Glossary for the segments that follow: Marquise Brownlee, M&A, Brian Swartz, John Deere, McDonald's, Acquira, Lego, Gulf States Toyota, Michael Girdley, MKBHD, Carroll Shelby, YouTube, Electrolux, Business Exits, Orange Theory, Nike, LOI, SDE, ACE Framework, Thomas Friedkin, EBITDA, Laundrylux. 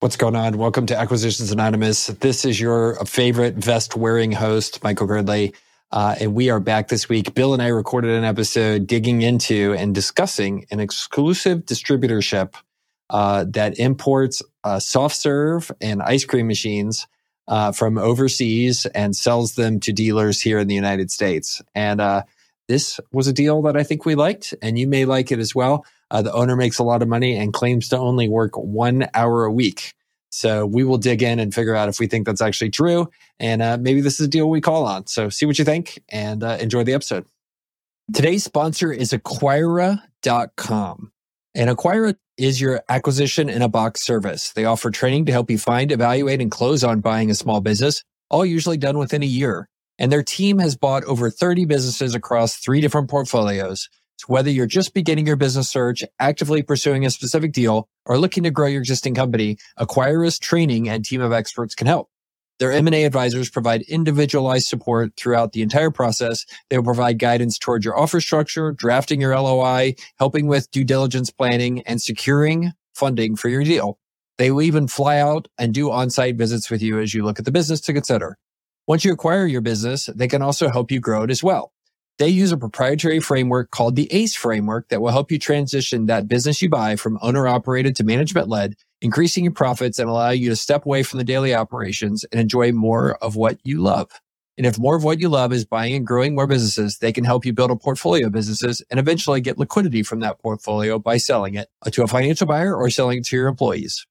What's going on? Welcome to Acquisitions Anonymous. This is your favorite vest-wearing host, Michael Girdley, and we are back this week. Bill and I recorded an episode digging into and discussing an exclusive distributorship that imports soft serve and ice cream machines from overseas and sells them to dealers here in the United States. And this was a deal that I think we liked, and you may like it as well. The owner makes a lot of money and claims to only work 1 hour a week. So we will dig in and figure out if we think that's actually true. And maybe this is a deal we call on. So see what you think and enjoy the episode. Today's sponsor is Acquira.com. And Acquira is your acquisition in a box service. They offer training to help you find, evaluate, and close on buying a small business, all usually done within a year. And their team has bought over 30 businesses across 3 different portfolios. So whether you're just beginning your business search, actively pursuing a specific deal, or looking to grow your existing company, Acquira's training and team of experts can help. Their M&A advisors provide individualized support throughout the entire process. They will provide guidance toward your offer structure, drafting your LOI, helping with due diligence planning, and securing funding for your deal. They will even fly out and do on-site visits with you as you look at the business to consider. Once you acquire your business, they can also help you grow it as well. They use a proprietary framework called the ACE Framework that will help you transition that business you buy from owner-operated to management-led, increasing your profits and allow you to step away from the daily operations and enjoy more of what you love. And if more of what you love is buying and growing more businesses, they can help you build a portfolio of businesses and eventually get liquidity from that portfolio by selling it to a financial buyer or selling it to your employees.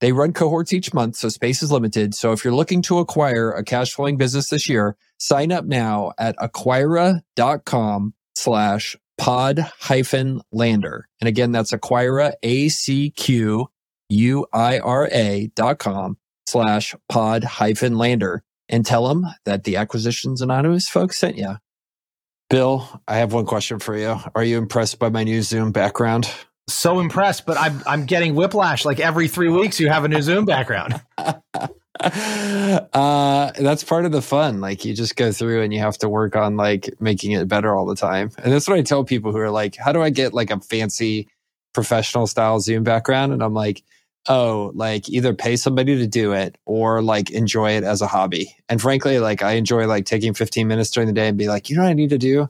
They run cohorts each month, so space is limited. So if you're looking to acquire a cash-flowing business this year, sign up now at acquira.com/pod-lander. And again, that's Acquira, acquira.com/pod-lander. And tell them that the Acquisitions Anonymous folks sent you. Bill, I have one question for you. Are you impressed by my new Zoom background? So impressed, but I'm getting whiplash. Like every 3 weeks, you have a new Zoom background. That's part of the fun. Like you just go through and you have to work on like making it better all the time. And that's what I tell people who are like, how do I get like a fancy professional style Zoom background? And I'm like, oh, like either pay somebody to do it or like enjoy it as a hobby. And frankly, like I enjoy like taking 15 minutes during the day and be like, you know what I need to do?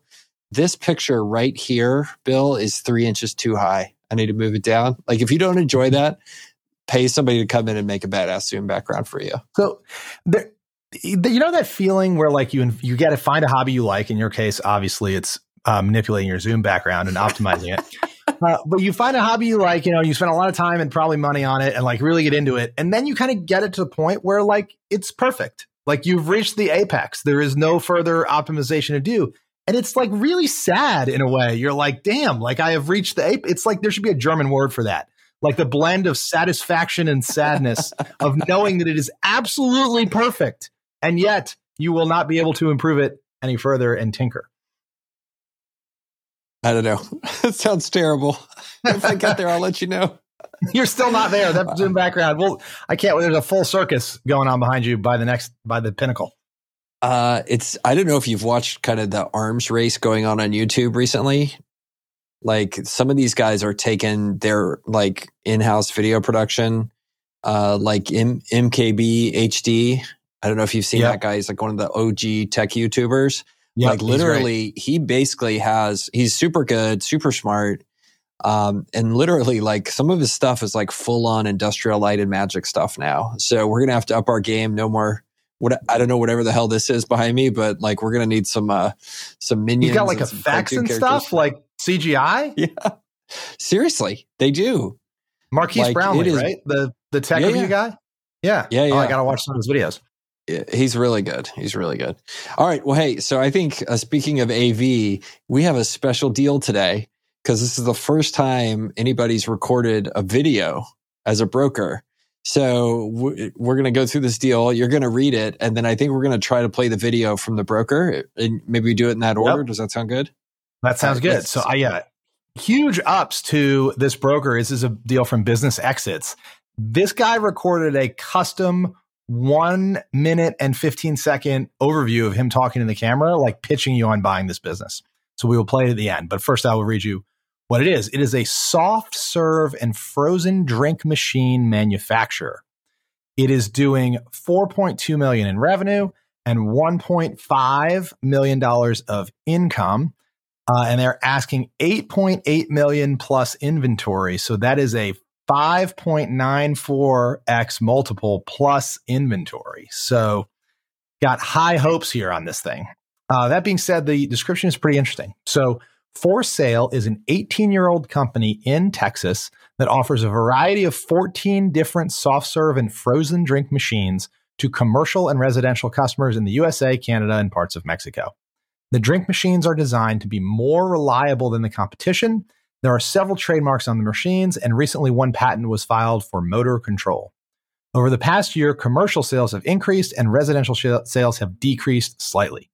This picture right here, Bill, is 3 inches too high. I need to move it down. Like, if you don't enjoy that, pay somebody to come in and make a badass Zoom background for you. So, you know that feeling where like you got to find a hobby you like. In your case, obviously, it's manipulating your Zoom background and optimizing it. But you find a hobby you like, you know, you spend a lot of time and probably money on it, and like really get into it, and then you kind of get it to the point where like it's perfect. Like you've reached the apex. There is no further optimization to do. And it's like really sad in a way. You're like, damn, like I have reached the ape. It's like there should be a German word for that. Like the blend of satisfaction and sadness of knowing that it is absolutely perfect. And yet you will not be able to improve it any further and tinker. I don't know. That sounds terrible. If I get there, I'll let you know. You're still not there. That's in the background. Well, I can't. There's a full circus going on behind you by the pinnacle. I don't know if you've watched kind of the arms race going on YouTube recently. Like some of these guys are taking their like in-house video production, like MKBHD. I don't know if you've seen that guy. He's like one of the OG tech YouTubers. Yep, like literally he basically he's super good, super smart. And literally like some of his stuff is like full on industrial light and magic stuff now. So we're going to have to up our game. No more. I don't know whatever the hell this is behind me, but like we're gonna need some minions. You got like a fax and stuff, like CGI. Yeah, seriously, they do. Marquise like, Brownlee, right? The tech review guy. Yeah. Oh, I gotta watch some of his videos. Yeah, he's really good. All right. Well, hey. So I think speaking of AV, we have a special deal today because this is the first time anybody's recorded a video as a broker. So we're going to go through this deal. You're going to read it. And then I think we're going to try to play the video from the broker. And maybe we do it in that order. Yep. Does that sound good? That sounds good. So huge ups to this broker. This is a deal from Business Exits. This guy recorded a custom 1 minute and 15 second overview of him talking to the camera, like pitching you on buying this business. So we will play it at the end. But first I will read you what it is. It is a soft serve and frozen drink machine manufacturer. It is doing $4.2 million in revenue and $1.5 million of income. And they're asking 8.8 million plus inventory. So that is a 5.94x multiple plus inventory. So got high hopes here on this thing. That being said, the description is pretty interesting. So For Sale is an 18-year-old company in Texas that offers a variety of 14 different soft serve and frozen drink machines to commercial and residential customers in the USA, Canada, and parts of Mexico. The drink machines are designed to be more reliable than the competition. There are several trademarks on the machines, and recently one patent was filed for motor control. Over the past year, commercial sales have increased and residential sales have decreased slightly.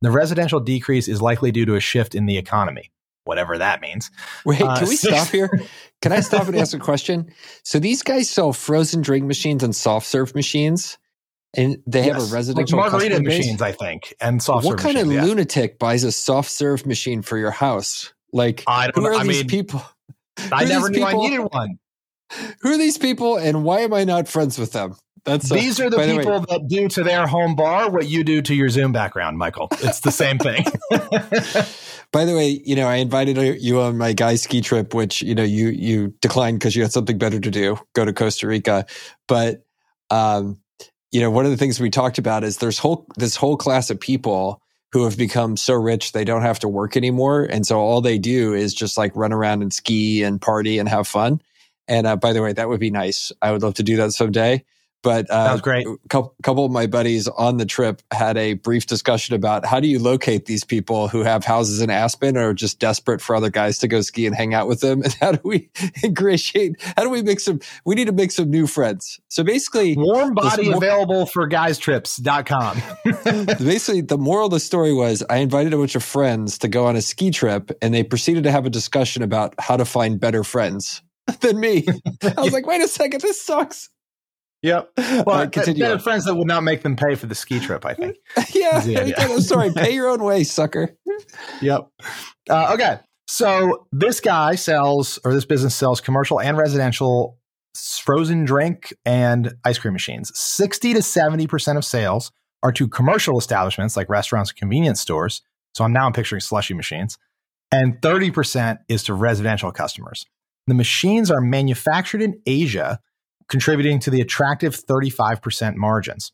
The residential decrease is likely due to a shift in the economy, whatever that means. Wait, can we stop here? Can I stop and ask a question? So these guys sell frozen drink machines and soft serve machines, and they have a residential like margarita machines, I think, and soft serve machines. What kind of lunatic buys a soft serve machine for your house? Like, I don't know. These people? I never knew I needed one. Who are these people, and why am I not friends with them? These are the people that do to their home bar what you do to your Zoom background, Michael. It's the same thing. By the way, you know, I invited you on my guy ski trip, which, you know, you declined because you had something better to do, go to Costa Rica. But, you know, one of the things we talked about is there's this whole class of people who have become so rich they don't have to work anymore. And so all they do is just like run around and ski and party and have fun. And by the way, that would be nice. I would love to do that someday. But a couple of my buddies on the trip had a brief discussion about how do you locate these people who have houses in Aspen or are just desperate for other guys to go ski and hang out with them? And how do we we need to make some new friends. So basically, warmbodyavailableforguystrips.com. Basically, the moral of the story was I invited a bunch of friends to go on a ski trip and they proceeded to have a discussion about how to find better friends than me. I was like, wait a second, this sucks. Yep. Well, they're friends that would not make them pay for the ski trip, I think. I'm sorry. Pay your own way, sucker. Yep. Okay. So this business sells commercial and residential frozen drink and ice cream machines. 60 to 70% of sales are to commercial establishments like restaurants and convenience stores. So I'm picturing slushy machines. And 30% is to residential customers. The machines are manufactured in Asia, contributing to the attractive 35% margins.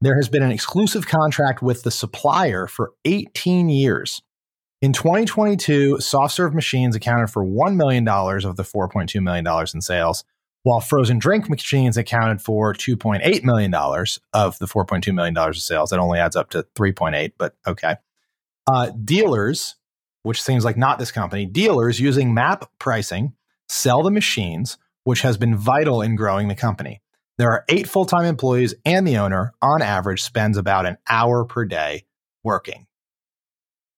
There has been an exclusive contract with the supplier for 18 years. In 2022, soft serve machines accounted for $1 million of the $4.2 million in sales, while frozen drink machines accounted for $2.8 million of the $4.2 million of sales. That only adds up to 3.8, but okay. Dealers, which seems like not this company, dealers using MAP pricing sell the machines, which has been vital in growing the company. There are 8 full-time employees, and the owner, on average, spends about an hour per day working.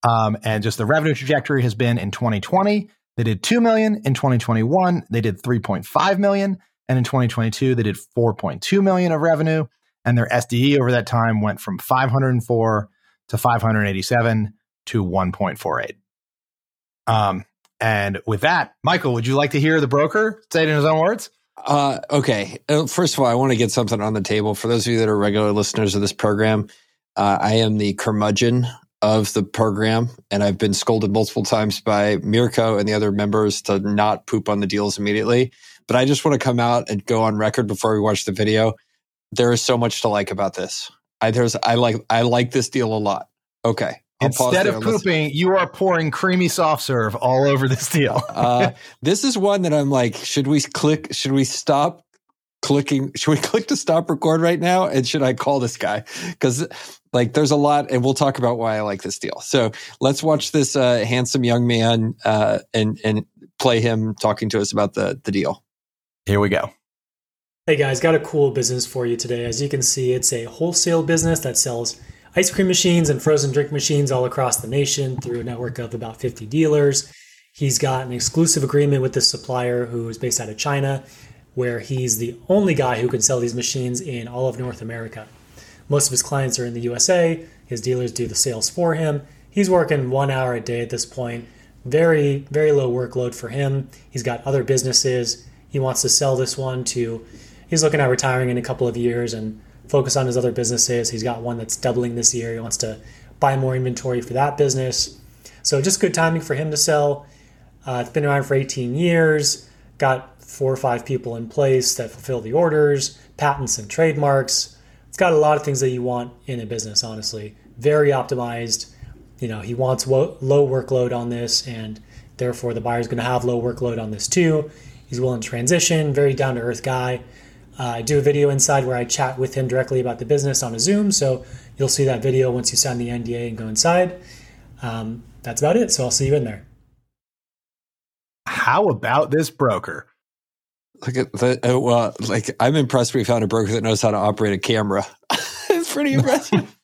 And just the revenue trajectory has been in 2020, they did $2 million. In 2021, they did $3.5 million. And in 2022, they did $4.2 million of revenue. And their SDE over that time went from 504 to 587 to 1.48. And with that, Michael, would you like to hear the broker say it in his own words? Okay. First of all, I want to get something on the table. For those of you that are regular listeners of this program, I am the curmudgeon of the program, and I've been scolded multiple times by Mirko and the other members to not poop on the deals immediately. But I just want to come out and go on record before we watch the video. There is so much to like about this. I like this deal a lot. Okay. Instead of pooping, you are pouring creamy soft serve all over this deal. This is one that I'm like, should we click to stop record right now? And should I call this guy? Because like there's a lot, and we'll talk about why I like this deal. So let's watch this handsome young man and play him talking to us about the deal. Here we go. Hey guys, got a cool business for you today. As you can see, it's a wholesale business that sells ice cream machines and frozen drink machines all across the nation through a network of about 50 dealers. He's got an exclusive agreement with this supplier who is based out of China, where he's the only guy who can sell these machines in all of North America. Most of his clients are in the USA. His dealers do the sales for him. He's working 1 hour a day at this point. Very, very low workload for him. He's got other businesses. He wants to sell this one to he's looking at retiring in a couple of years and focus on his other businesses. He's got one that's doubling this year. He wants to buy more inventory for that business. So just good timing for him to sell. It's been around for 18 years, got 4 or 5 people in place that fulfill the orders, patents and trademarks. It's got a lot of things that you want in a business, honestly. Very optimized. You know, he wants low workload on this, and therefore the buyer's going to have low workload on this too. He's willing to transition, very down-to-earth guy. I do a video inside where I chat with him directly about the business on a Zoom, so you'll see that video once you sign the NDA and go inside. That's about it, so I'll see you in there. How about this broker? Look at that. Like, I'm impressed we found a broker that knows how to operate a camera. It's pretty impressive.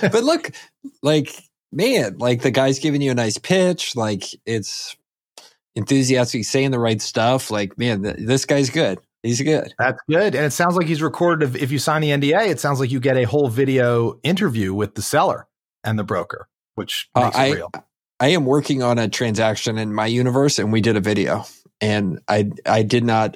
But look, like, man, like the guy's giving you a nice pitch. Like, it's enthusiastic, saying the right stuff. Like, man, this guy's good. He's good. That's good. And it sounds like he's recorded. If you sign the NDA, it sounds like you get a whole video interview with the seller and the broker, which makes it real. I am working on a transaction in my universe, and we did a video, and I did not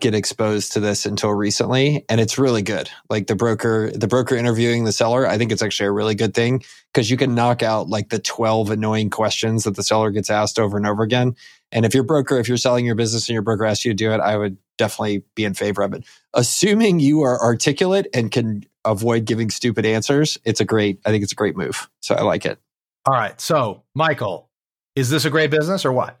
get exposed to this until recently, and it's really good. Like the broker interviewing the seller, I think it's actually a really good thing, because you can knock out like the 12 annoying questions that the seller gets asked over and over again. And if you're selling your business and your broker asks you to do it, I would definitely be in favor of it. Assuming you are articulate and can avoid giving stupid answers, I think it's a great move. So I like it. All right. So Michael, is this a great business or what?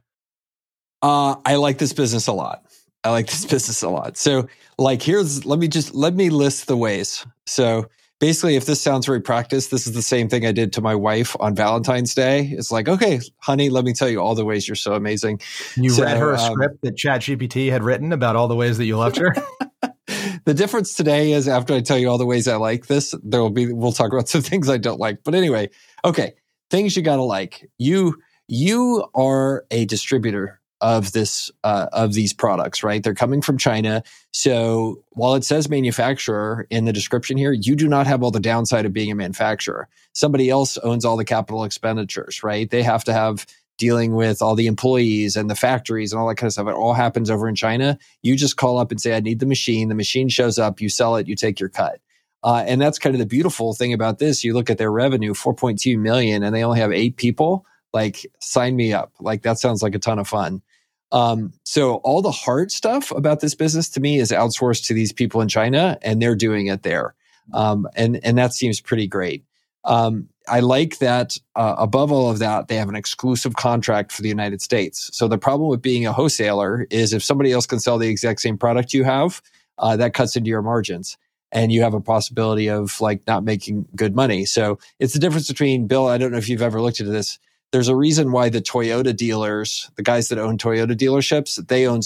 I like this business a lot. So like, let me list the ways. So basically, if this sounds very practiced, this is the same thing I did to my wife on Valentine's Day. It's like, okay, honey, let me tell you all the ways you're so amazing. You read her a script that ChatGPT had written about all the ways that you loved her. The difference today is after I tell you all the ways I like this, we'll talk about some things I don't like. But anyway, okay. Things you gotta like. You are a distributor of this, of these products, right? They're coming from China. So while it says manufacturer in the description here, you do not have all the downside of being a manufacturer. Somebody else owns all the capital expenditures, right? They have to have dealing with all the employees and the factories and all that kind of stuff. It all happens over in China. You just call up and say, I need the machine. The machine shows up, you sell it, you take your cut. And that's kind of the beautiful thing about this. You look at their revenue, 4.2 million, and they only have 8 people. Like, sign me up. Like, that sounds like a ton of fun. So all the hard stuff about this business to me is outsourced to these people in China, and they're doing it there. And that seems pretty great. I like that above all of that, they have an exclusive contract for the United States. So the problem with being a wholesaler is if somebody else can sell the exact same product you have, that cuts into your margins. And you have a possibility of like not making good money. So it's the difference between, Bill, I don't know if you've ever looked into this. There's a reason why the Toyota dealers, the guys that own Toyota dealerships, they own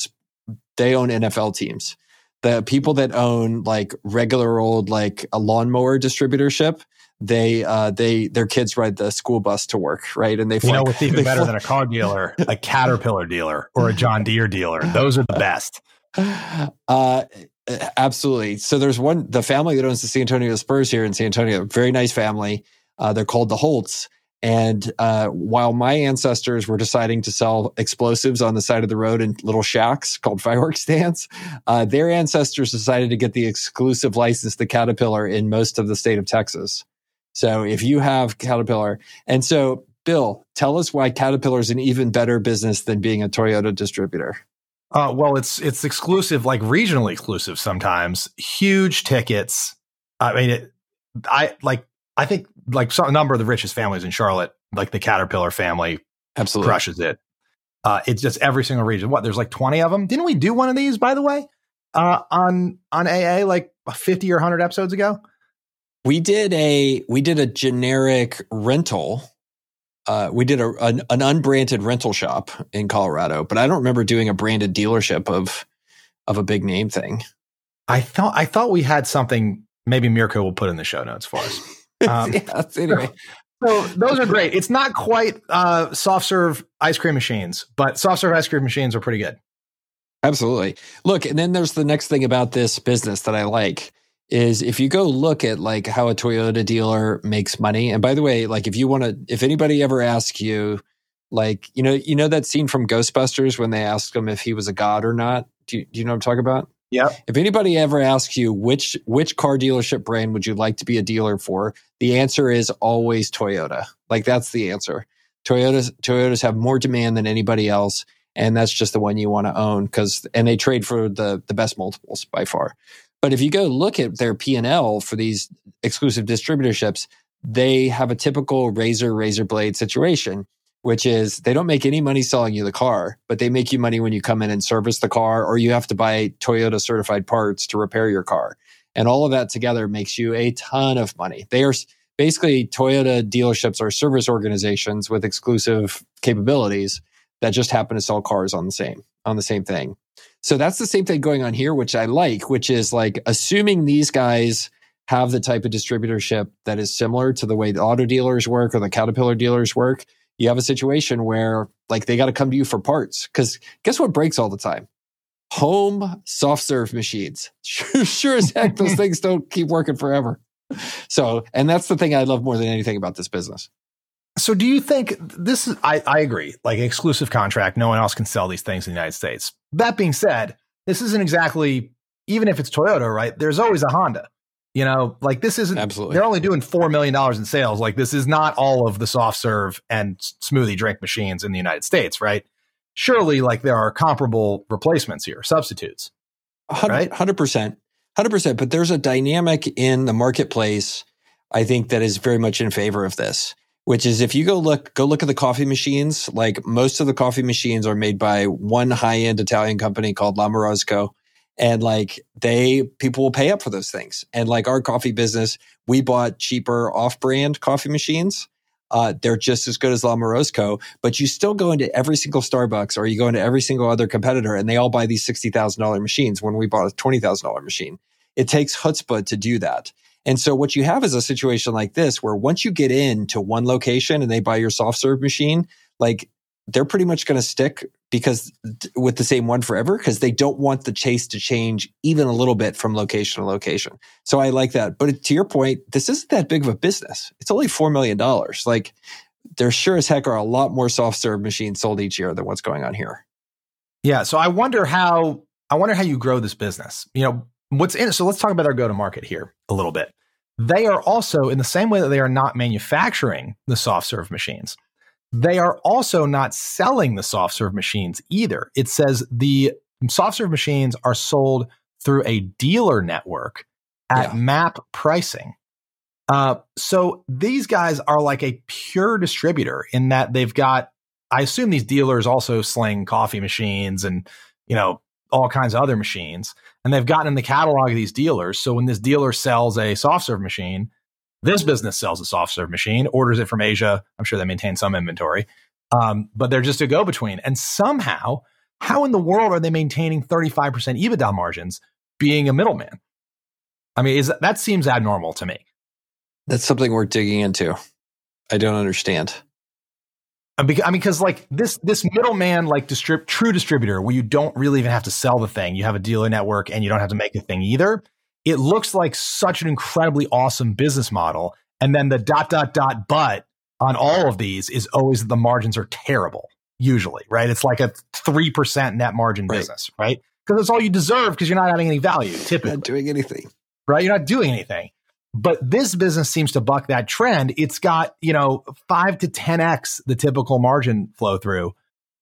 NFL teams. The people that own like regular old like a lawnmower distributorship, their kids ride the school bus to work, right? And what's even better than a car dealer, a Caterpillar dealer, or a John Deere dealer. Those are the best. Absolutely. So there's the family that owns the San Antonio Spurs here in San Antonio, very nice family. They're called the Holtz. And while my ancestors were deciding to sell explosives on the side of the road in little shacks called fireworks stands, their ancestors decided to get the exclusive license to Caterpillar in most of the state of Texas. So if you have Caterpillar, and so Bill, tell us why Caterpillar is an even better business than being a Toyota distributor. Well, it's exclusive, like regionally exclusive sometimes. Huge tickets. I mean, I think a number of the richest families in Charlotte, like the Caterpillar family, absolutely crushes it. It's just every single region. What, there's like 20 of them? Didn't we do one of these, by the way, on AA like 50 or 100 episodes ago? We did a generic rental. We did an unbranded rental shop in Colorado, but I don't remember doing a branded dealership of a big name thing. I thought we had something. Maybe Mirko will put in the show notes for us. Anyway. So those are great. It's not quite soft serve ice cream machines, but soft serve ice cream machines are pretty good. Absolutely. Look, and then there's the next thing about this business that I like is if you go look at like how a Toyota dealer makes money. And by the way, like if anybody ever asks you, like, you know that scene from Ghostbusters when they asked him if he was a god or not, do you know what I'm talking about? Yep. If anybody ever asks you which car dealership brand would you like to be a dealer for, the answer is always Toyota. Like, that's the answer. Toyotas have more demand than anybody else, and that's just the one you want to own and they trade for the best multiples by far. But if you go look at their P&L for these exclusive distributorships, they have a typical razor blade situation, which is they don't make any money selling you the car, but they make you money when you come in and service the car, or you have to buy Toyota certified parts to repair your car. And all of that together makes you a ton of money. They are basically, Toyota dealerships are service organizations with exclusive capabilities that just happen to sell cars on the same thing. So that's the same thing going on here, which I like, which is like, assuming these guys have the type of distributorship that is similar to the way the auto dealers work or the Caterpillar dealers work, you have a situation where, like, they got to come to you for parts. Because guess what breaks all the time? Home soft serve machines. Sure as heck, those things don't keep working forever. So, and that's the thing I love more than anything about this business. So do you think this is, I agree, like, an exclusive contract, no one else can sell these things in the United States. That being said, this isn't exactly, even if it's Toyota, right? There's always a Honda, you know, like, this isn't, absolutely, they're only doing $4 million in sales. Like, this is not all of the soft serve and smoothie drink machines in the United States, right? Surely, like, there are comparable replacements here, substitutes, right? 100%. But there's a dynamic in the marketplace, I think, that is very much in favor of this, which is, if you go look at the coffee machines, like, most of the coffee machines are made by one high-end Italian company called La Marzocco. And like, people will pay up for those things. And like, our coffee business, we bought cheaper off-brand coffee machines. They're just as good as La Marzocco, but you still go into every single Starbucks, or you go into every single other competitor, and they all buy these $60,000 machines when we bought a $20,000 machine. It takes chutzpah to do that. And so what you have is a situation like this, where once you get into one location and they buy your soft serve machine, like, they're pretty much going to stick because with the same one forever, because they don't want the chase to change even a little bit from location to location. So I like that. But to your point, this isn't that big of a business. It's only $4 million. Like, there sure as heck are a lot more soft serve machines sold each year than what's going on here. Yeah. So I wonder how you grow this business. You know, what's in it? So let's talk about our go-to-market here a little bit. They are also, in the same way that they are not manufacturing the soft serve machines, they are also not selling the soft serve machines either. It says the soft serve machines are sold through a dealer network at MAP pricing. So these guys are like a pure distributor in that they've got, I assume these dealers also sling coffee machines and, you know, all kinds of other machines, and they've gotten in the catalog of these dealers. So when this dealer sells a soft serve machine, this business sells a soft serve machine, orders it from Asia. I'm sure they maintain some inventory, but they're just a go-between. And somehow, how in the world are they maintaining 35% EBITDA margins being a middleman? I mean, that seems abnormal to me. That's something we're digging into. I don't understand. I mean, because like this middleman, like true distributor, where you don't really even have to sell the thing. You have a dealer network and you don't have to make a thing either. It looks like such an incredibly awesome business model. And then the ... but on all of these is always that the margins are terrible, usually, right? It's like a 3% net margin business, right? Because that's all you deserve, because you're not adding any value, typically. You're not doing anything. Right? You're not doing anything. But this business seems to buck that trend. It's got, you know, 5 to 10x the typical margin flow through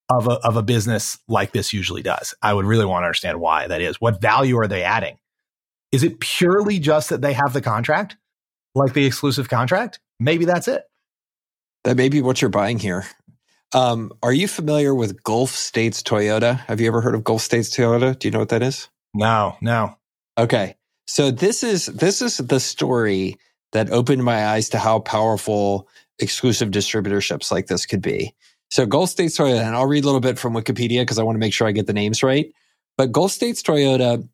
of a business like this usually does. I would really want to understand why that is. What value are they adding? Is it purely just that they have the contract, like the exclusive contract? Maybe that's it. That may be what you're buying here. Are you familiar with Gulf States Toyota? Have you ever heard of Gulf States Toyota? Do you know what that is? No. Okay. So this is the story that opened my eyes to how powerful exclusive distributorships like this could be. So Gulf States Toyota, and I'll read a little bit from Wikipedia because I want to make sure I get the names right. But Gulf States Toyota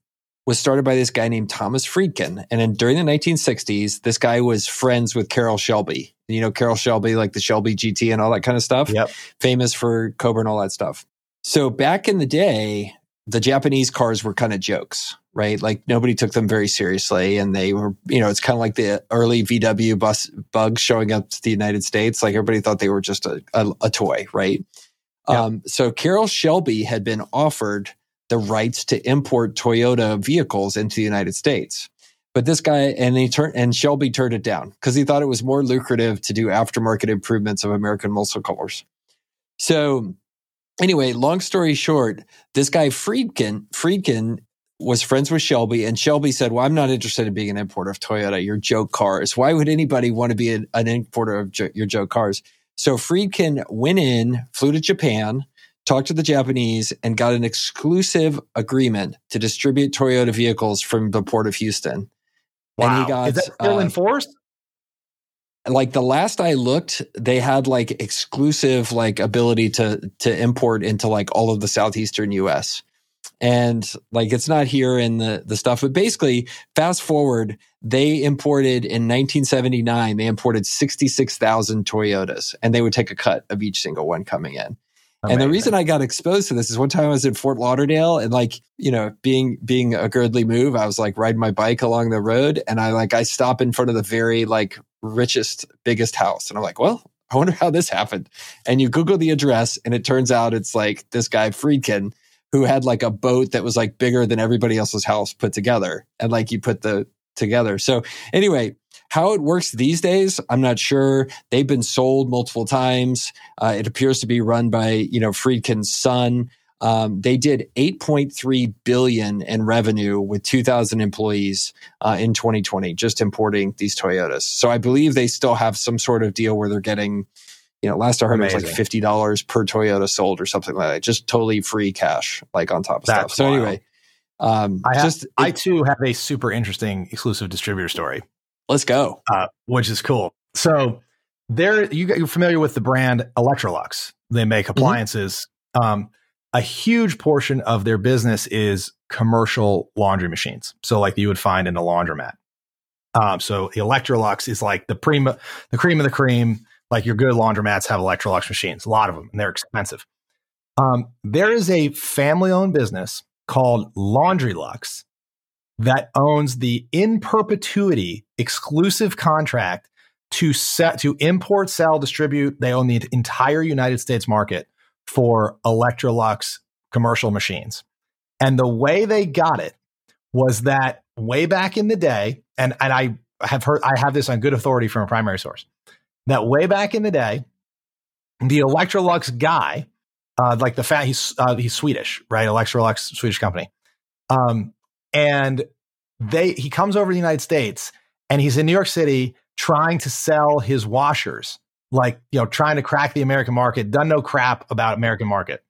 was started by this guy named Thomas Friedkin. And then during the 1960s, this guy was friends with Carroll Shelby. You know, Carroll Shelby, like the Shelby GT and all that kind of stuff. Yep. Famous for Cobra and all that stuff. So back in the day, the Japanese cars were kind of jokes, right? Like nobody took them very seriously. And they were, you know, it's kind of like the early VW bug showing up to the United States. Like everybody thought they were just a toy, right? Yep. So Carroll Shelby had been offered the rights to import Toyota vehicles into the United States. But this guy, and Shelby turned it down because he thought it was more lucrative to do aftermarket improvements of American muscle cars. So anyway, long story short, this guy Friedkin was friends with Shelby, and Shelby said, well, I'm not interested in being an importer of Toyota, your joke cars. Why would anybody want to be an importer of your joke cars? So Friedkin went in, flew to Japan, talked to the Japanese, and got an exclusive agreement to distribute Toyota vehicles from the port of Houston. Wow. And he got, is that still enforced? Like the last I looked, they had like exclusive like ability to import into like all of the southeastern U.S. And like it's not here in the stuff. But basically, fast forward, they imported in 1979, they imported 66,000 Toyotas, and they would take a cut of each single one coming in. Amazing. And the reason I got exposed to this is one time I was in Fort Lauderdale and like, you know, being a Girdley move, I was like riding my bike along the road and I stop in front of the very like richest, biggest house. And I'm like, well, I wonder how this happened. And you Google the address and it turns out it's like this guy Friedkin who had like a boat that was like bigger than everybody else's house put together. And like you put the together. So anyway, how it works these days, I'm not sure. They've been sold multiple times. It appears to be run by, you know, Friedkin's son. They did $8.3 billion in revenue with 2,000 employees in 2020, just importing these Toyotas. So I believe they still have some sort of deal where they're getting, you know, last I heard it was like $50 per Toyota sold or something like that. Just totally free cash, like on top of stuff. So anyway, I too have a super interesting exclusive distributor story. Let's go. Which is cool. So there, you're familiar with the brand Electrolux. They make appliances. Mm-hmm. A huge portion of their business is commercial laundry machines. So like you would find in a laundromat. So Electrolux is like the cream of the cream. Like your good laundromats have Electrolux machines, a lot of them, and they're expensive. There is a family-owned business called Laundrylux that owns the in perpetuity exclusive contract to import, sell, distribute. They own the entire United States market for Electrolux commercial machines. And the way they got it was that way back in the day, and I have this on good authority from a primary source, that way back in the day, the Electrolux guy, he's Swedish, right? Electrolux, Swedish company. And he comes over to the United States and he's in New York City trying to sell his washers, like, you know, trying to crack the American market, doesn't know crap about American market.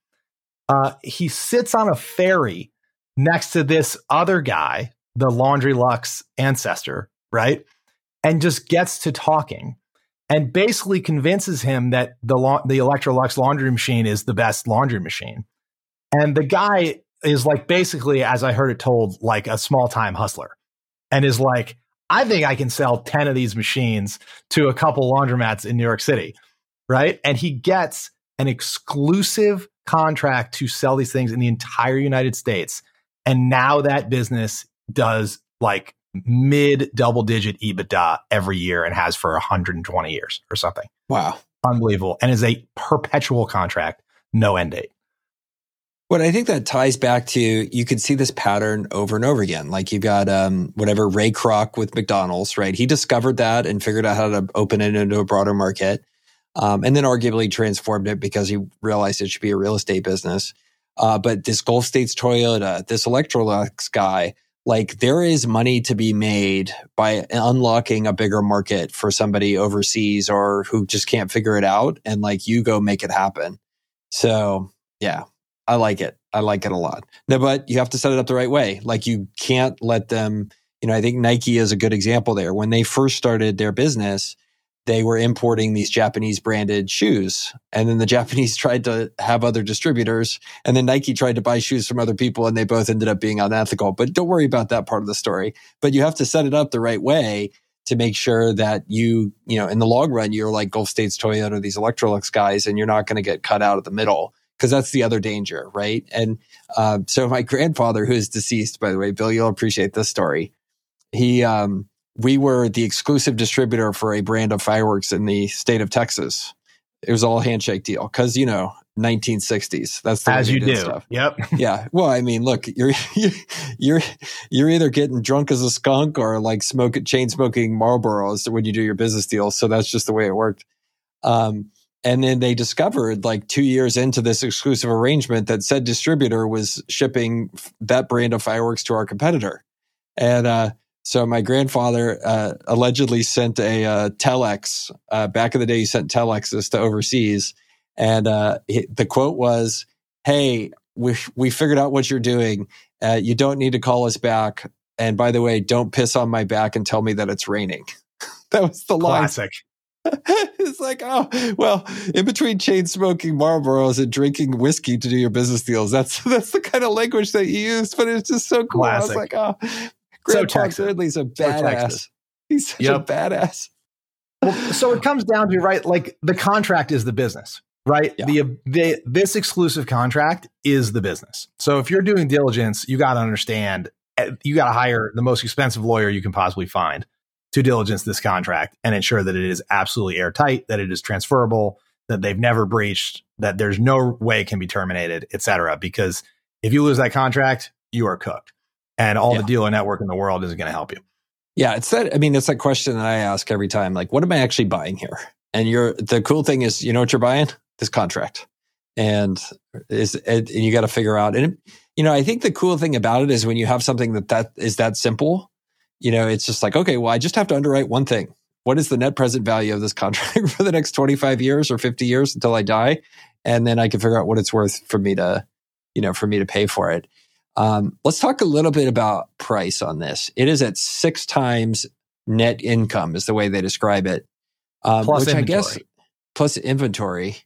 He sits on a ferry next to this other guy, the Laundrylux ancestor, right? And just gets to talking and basically convinces him that the Electrolux laundry machine is the best laundry machine. And the guy is like basically, as I heard it told, like a small-time hustler, and is like, I think I can sell 10 of these machines to a couple laundromats in New York City, right? And he gets an exclusive contract to sell these things in the entire United States. And now that business does like mid-double-digit EBITDA every year and has for 120 years or something. Wow. Unbelievable. And is a perpetual contract, no end date. What I think that ties back to, you can see this pattern over and over again. Like you've got Ray Kroc with McDonald's, right? He discovered that and figured out how to open it into a broader market, and then arguably transformed it because he realized it should be a real estate business. But this Gulf States Toyota, this Electrolux guy, like there is money to be made by unlocking a bigger market for somebody overseas or who just can't figure it out. And like you go make it happen. So yeah. I like it. I like it a lot. No, but you have to set it up the right way. Like you can't let them, you know, I think Nike is a good example there. When they first started their business, they were importing these Japanese branded shoes. And then the Japanese tried to have other distributors. And then Nike tried to buy shoes from other people and they both ended up being unethical. But don't worry about that part of the story. But you have to set it up the right way to make sure that you know, in the long run, you're like Gulf States Toyota, these Electrolux guys, and you're not going to get cut out of the middle. Because that's the other danger, right? And so my grandfather, who is deceased, by the way, Bill, you'll appreciate this story. We were the exclusive distributor for a brand of fireworks in the state of Texas. It was all a handshake deal because, you know, 1960s. That's the as way you do stuff. Yep. Yeah. Well, I mean, look, you're either getting drunk as a skunk or like chain smoking Marlboros when you do your business deals. So that's just the way it worked. And then they discovered, like 2 years into this exclusive arrangement, that said distributor was shipping that brand of fireworks to our competitor. And so my grandfather allegedly sent a telex. Back in the day, he sent telexes to overseas. And the quote was, "Hey, we figured out what you're doing. You don't need to call us back. And by the way, don't piss on my back and tell me that it's raining." That was the line. Classic. It's like, oh, well, in between chain smoking Marlboros and drinking whiskey to do your business deals, that's the kind of language that you use, but it's just so cool. Classic. I was like, oh, Grandpa Girdley's a badass. He's such a badass. Well, so it comes down to, right, like the contract is the business, right? Yeah. This exclusive contract is the business. So if you're doing diligence, you got to understand, you got to hire the most expensive lawyer you can possibly find to diligence this contract and ensure that it is absolutely airtight, that it is transferable, that they've never breached, that there's no way it can be terminated, et cetera. Because if you lose that contract, you are cooked. And all the dealer network in the world isn't going to help you. Yeah, it's that question that I ask every time, like, what am I actually buying here? And the cool thing is, you know what you're buying? This contract. And you got to figure out. And, you know, I think the cool thing about it is when you have something that is that simple, you know, it's just like, okay, well, I just have to underwrite one thing. What is the net present value of this contract for the next 25 years or 50 years until I die? And then I can figure out what it's worth for me to pay for it. Let's talk a little bit about price on this. It is at 6 times net income is the way they describe it. Plus which inventory. I guess, plus inventory.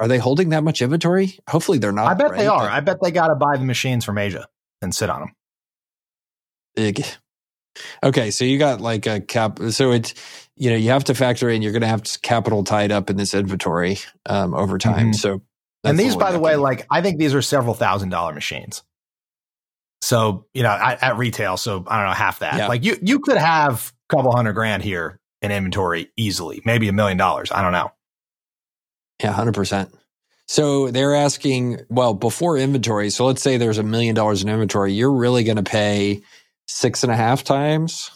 Are they holding that much inventory? Hopefully they're not. I bet they are. I bet they got to buy the machines from Asia and sit on them. Okay, so you got like a cap. So it's, you know, you have to factor in, you're going to have capital tied up in this inventory over time. Mm-hmm. So, and these, by the way, like I think these are several $1,000 machines. So, you know, at retail, so I don't know, half that. Yeah. Like you could have a couple $100,000 here in inventory easily, maybe $1 million. I don't know. Yeah, 100%. So they're asking, well, before inventory. So let's say there's $1 million in inventory. You're really going to pay 6.5 times,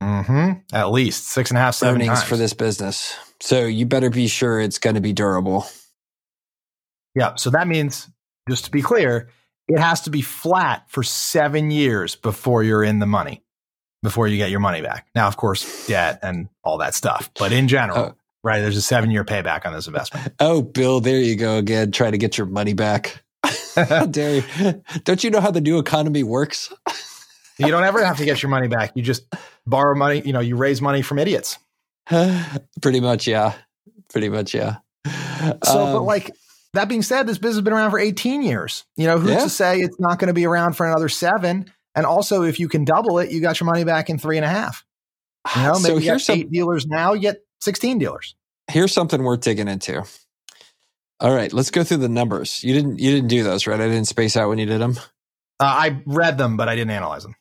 at least 6.5 earnings times for this business. So you better be sure it's going to be durable. Yeah. So that means, just to be clear, it has to be flat for 7 years before you're in the money, before you get your money back. Now, of course, debt and all that stuff, but in general, right? There's a 7-year payback on this investment. Oh, Bill, there you go again. Try to get your money back. How dare you? Don't you know how the new economy works? You don't ever have to get your money back. You just borrow money. You know, you raise money from idiots. Pretty much, yeah. So, but like that being said, this business has been around for 18 years. You know, who's to say it's not going to be around for another 7? And also, if you can double it, you got your money back in 3.5. You know, maybe so you got 8 dealers now, you get 16 dealers. Here's something worth digging into. All right, let's go through the numbers. You didn't do those, right? I didn't space out when you did them. I read them, but I didn't analyze them.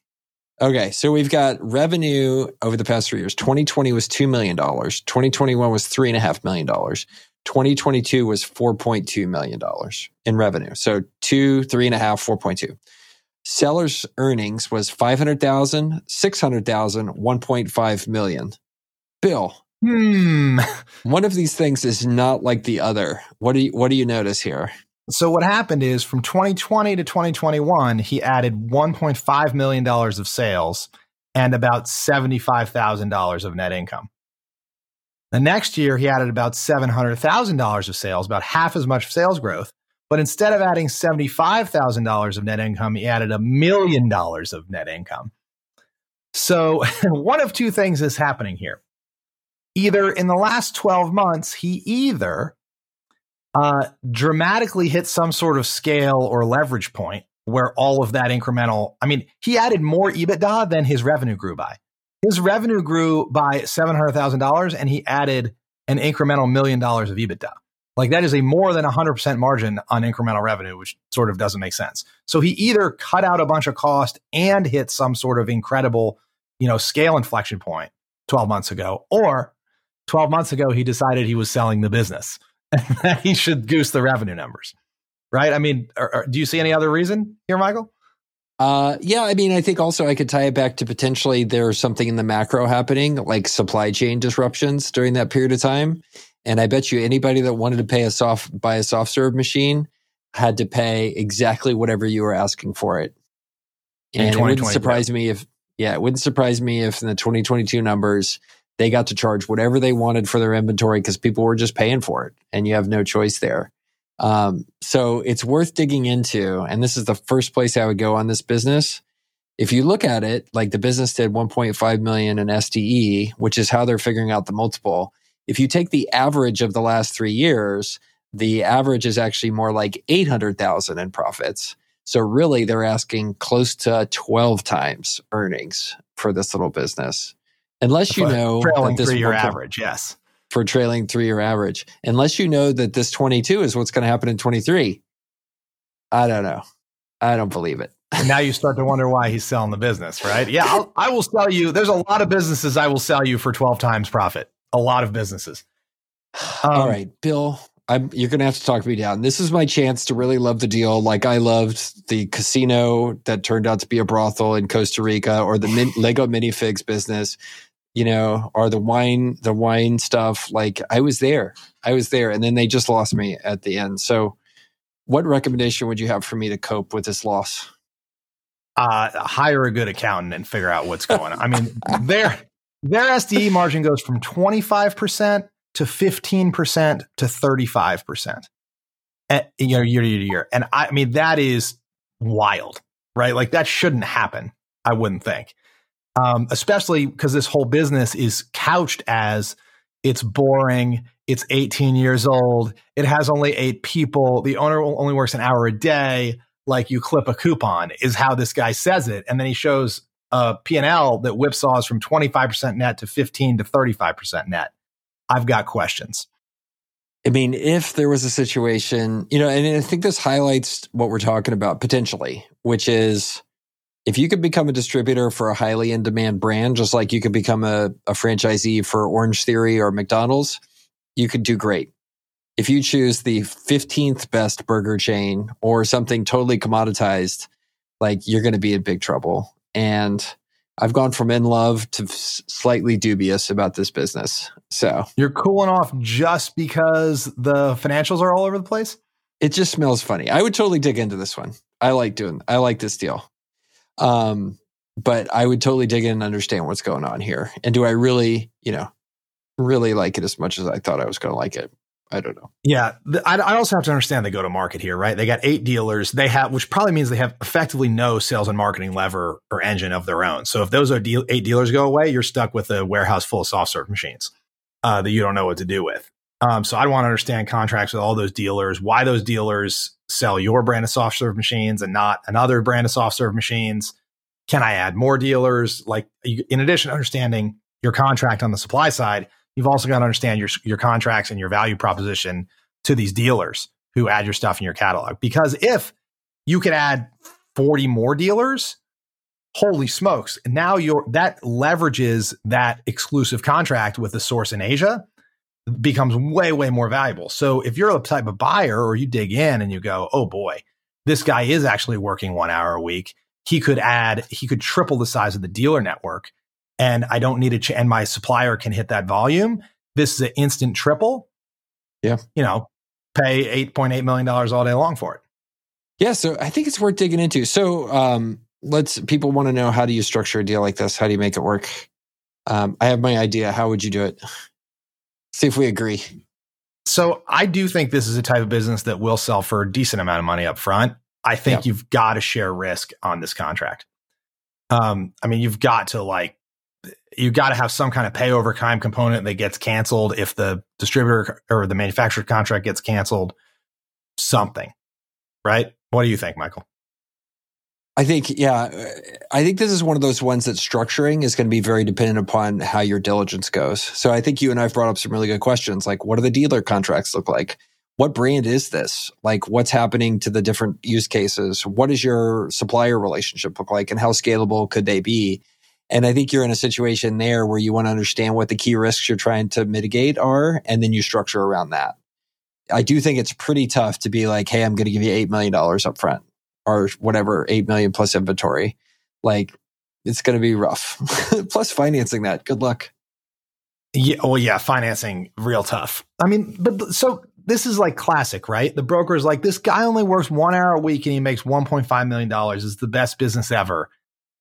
Okay, so we've got revenue over the past 3 years. 2020 was $2 million. 2021 was $3.5 million. 2022 was $4.2 million in revenue. So 2, 3.5, 4.2. Seller's earnings was $500,000, $600,000, $1.5 million. Bill. One of these things is not like the other. What do you notice here? So what happened is from 2020 to 2021, he added $1.5 million of sales and about $75,000 of net income. The next year, he added about $700,000 of sales, about half as much sales growth. But instead of adding $75,000 of net income, he added $1 million of net income. So one of two things is happening here. Either in the last 12 months, he either dramatically hit some sort of scale or leverage point where all of that incremental, I mean, he added more EBITDA than his revenue grew by. His revenue grew by $700,000 and he added an incremental $1 million of EBITDA. Like that is a more than 100% margin on incremental revenue, which sort of doesn't make sense. So he either cut out a bunch of cost and hit some sort of incredible, you know, scale inflection point 12 months ago, or 12 months ago, he decided he was selling the business he should goose the revenue numbers, right? I mean, do you see any other reason here, Michael? Yeah, I mean, I think also I could tie it back to potentially there's something in the macro happening, like supply chain disruptions during that period of time. And I bet you anybody that wanted to buy a soft serve machine had to pay exactly whatever you were asking for it. And it wouldn't surprise me if, in the 2022 numbers, they got to charge whatever they wanted for their inventory because people were just paying for it and you have no choice there. So it's worth digging into. And this is the first place I would go on this business. If you look at it, like the business did 1.5 million in SDE, which is how they're figuring out the multiple. If you take the average of the last 3 years, the average is actually more like 800,000 in profits. So really they're asking close to 12 times earnings for this little business. Unless you know trailing 3 year average, yes. For trailing 3 year average. Unless you know that this 22 is what's going to happen in 23. I don't know. I don't believe it. And now you start to wonder why he's selling the business, right? Yeah, I will sell you. There's a lot of businesses I will sell you for 12 times profit. A lot of businesses. All right, Bill, you're going to have to talk me down. This is my chance to really love the deal. Like I loved the casino that turned out to be a brothel in Costa Rica, or the Lego minifigs business, you know, or the wine stuff. Like I was there. And then they just lost me at the end. So what recommendation would you have for me to cope with this loss? Hire a good accountant and figure out what's going on. I mean, their SDE margin goes from 25% to 15% to 35%, you know, year to year. And I mean, that is wild, right? Like that shouldn't happen, I wouldn't think. Especially because this whole business is couched as it's boring, it's 18 years old, it has only 8 people, the owner only works an hour a day, like you clip a coupon is how this guy says it. And then he shows a P&L that whipsaws from 25% net to 15 to 35% net. I've got questions. I mean, if there was a situation, you know, and I think this highlights what we're talking about potentially, which is if you could become a distributor for a highly in-demand brand, just like you could become a franchisee for Orange Theory or McDonald's, you could do great. If you choose the 15th best burger chain or something totally commoditized, like you're going to be in big trouble. And I've gone from in love to slightly dubious about this business. So you're cooling off just because the financials are all over the place? It just smells funny. I would totally dig into this one. I like this deal. But I would totally dig in and understand what's going on here. And do I really, you know, really like it as much as I thought I was going to like it? I don't know. Yeah. I also have to understand they go to market here, right? They got 8 dealers. They have, which probably means they have effectively no sales and marketing lever or engine of their own. So if those 8 dealers go away, you're stuck with a warehouse full of soft serve machines that you don't know what to do with. So I'd want to understand contracts with all those dealers, why those dealers sell your brand of soft serve machines and not another brand of soft serve machines. Can I add more dealers? Like in addition to understanding your contract on the supply side, you've also got to understand your contracts and your value proposition to these dealers who add your stuff in your catalog. Because if you could add 40 more dealers, holy smokes. Now that leverages that exclusive contract with the source in Asia becomes way, way more valuable. So if you're the type of buyer or you dig in and you go, oh boy, this guy is actually working 1 hour a week. He could triple the size of the dealer network. And I don't need a and my supplier can hit that volume. This is an instant triple. Yeah. You know, pay $8.8 million all day long for it. Yeah. So I think it's worth digging into. So people want to know, how do you structure a deal like this? How do you make it work? I have my idea. How would you do it? See if we agree. So I do think this is a type of business that will sell for a decent amount of money up front. I think you've got to share risk on this contract. I mean, you got to have some kind of pay over time component that gets canceled if the distributor or the manufacturer contract gets canceled, something, right? What do you think, Michael? I think this is one of those ones that structuring is going to be very dependent upon how your diligence goes. So I think you and I have brought up some really good questions. Like, what do the dealer contracts look like? What brand is this? Like, what's happening to the different use cases? What does your supplier relationship look like and how scalable could they be? And I think you're in a situation there where you want to understand what the key risks you're trying to mitigate are, and then you structure around that. I do think it's pretty tough to be like, hey, I'm going to give you $8 million up front or whatever, 8 million plus inventory. Like, it's going to be rough. Plus financing that. Good luck. Yeah. Oh, yeah. Financing real tough. I mean, but so this is like classic, right? The broker is like, this guy only works 1 hour a week and he makes $1.5 million. It's the best business ever.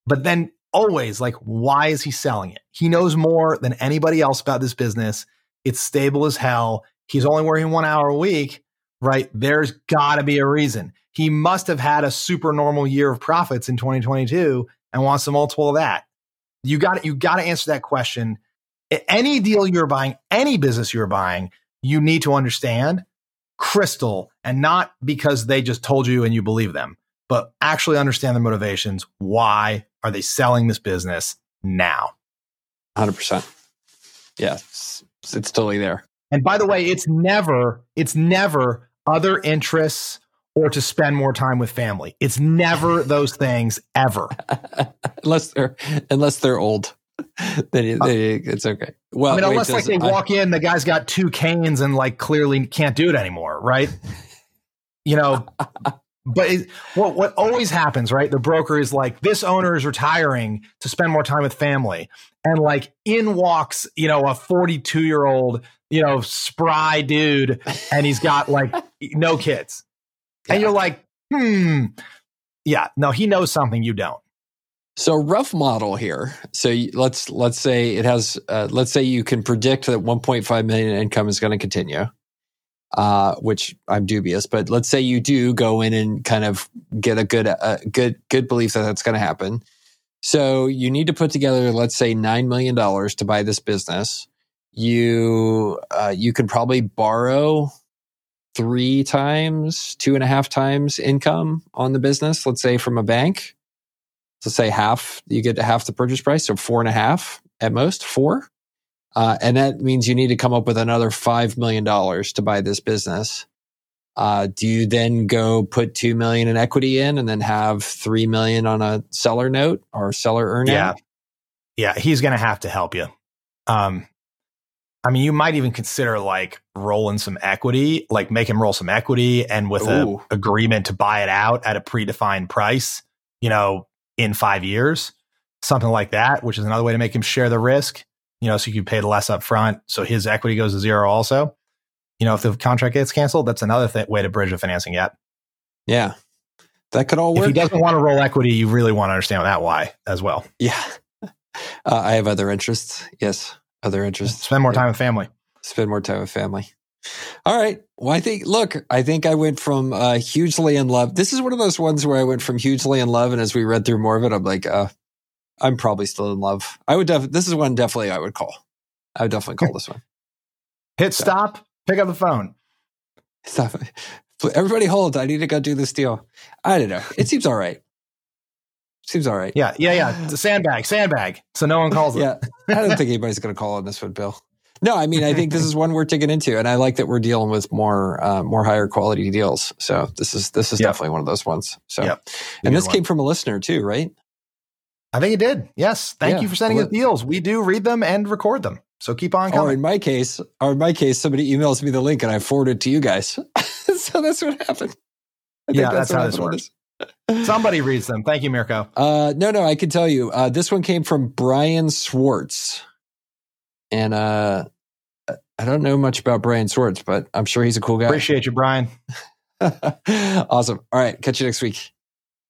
But then always like, why is he selling it? He knows more than anybody else about this business. It's stable as hell. He's only working 1 hour a week, right? There's got to be a reason. He must have had a super normal year of profits in 2022 and wants a multiple of that. You got to answer that question. Any deal you're buying, any business you're buying, you need to understand crystal, and not because they just told you and you believe them, but actually understand their motivations. Why are they selling this business now? 100%. Yeah, it's totally there. And by the way, it's never other interests or to spend more time with family. It's never those things ever. unless they're old. Then it's okay. Well, I mean, unless like they walk in, the guy's got two canes and like clearly can't do it anymore, right? You know, but what always happens, right? The broker is like, this owner is retiring to spend more time with family, and like in walks, you know, a 42-year-old, you know, spry dude, and he's got like no kids, and you're like, yeah, no, he knows something you don't. So rough model here. So let's say it has. Let's say you can predict that 1.5 million income is going to continue, which I'm dubious. But let's say you do go in and kind of get a good belief that that's going to happen. So you need to put together, let's say, $9 million to buy this business. You can probably borrow 2.5 times income on the business. Let's say from a bank. Let's say you get to half the purchase price, so 4.5 at most, 4. And that means you need to come up with another $5 million to buy this business. Do you then go put $2 million in equity in and then have $3 million on a seller note or seller earn out? Yeah, he's going to have to help you. I mean, you might even consider like rolling some equity, like make him roll some equity and with an agreement to buy it out at a predefined price, you know, in 5 years, something like that, which is another way to make him share the risk, you know, so you can pay less up front. So his equity goes to zero also. You know, if the contract gets canceled, that's another way to bridge the financing gap. Yeah. That could all work. If he doesn't want to roll equity, you really want to understand that why as well. Yeah. I have other interests. Yes. Other interests. Spend more time with family. Spend more time with family. All right. Well, I think I went from hugely in love. This is one of those ones where I went from hugely in love, and as we read through more of it, I'm like, I'm probably still in love. This is one definitely I would call. I would definitely call this one. Hit stop. Pick up the phone. Stop. Everybody hold. I need to go do this deal. I don't know. It seems all right. Yeah. It's a sandbag. So no one calls it. Yeah. I don't think anybody's going to call on this one, Bill. No, I mean, I think this is one we're digging into, and I like that we're dealing with more higher quality deals. So this is definitely one of those ones. So, and this came from a listener too, right? I think it did. Yes. Thank you for sending us deals. We do read them and record them. So keep on coming. Or in my case, somebody emails me the link and I forward it to you guys. So that's what happened. That's how this works. Somebody reads them. Thank you, Mirko. No, I can tell you. This one came from Brian Swartz. And I don't know much about Brian Swartz, but I'm sure he's a cool guy. Appreciate you, Brian. Awesome. All right. Catch you next week.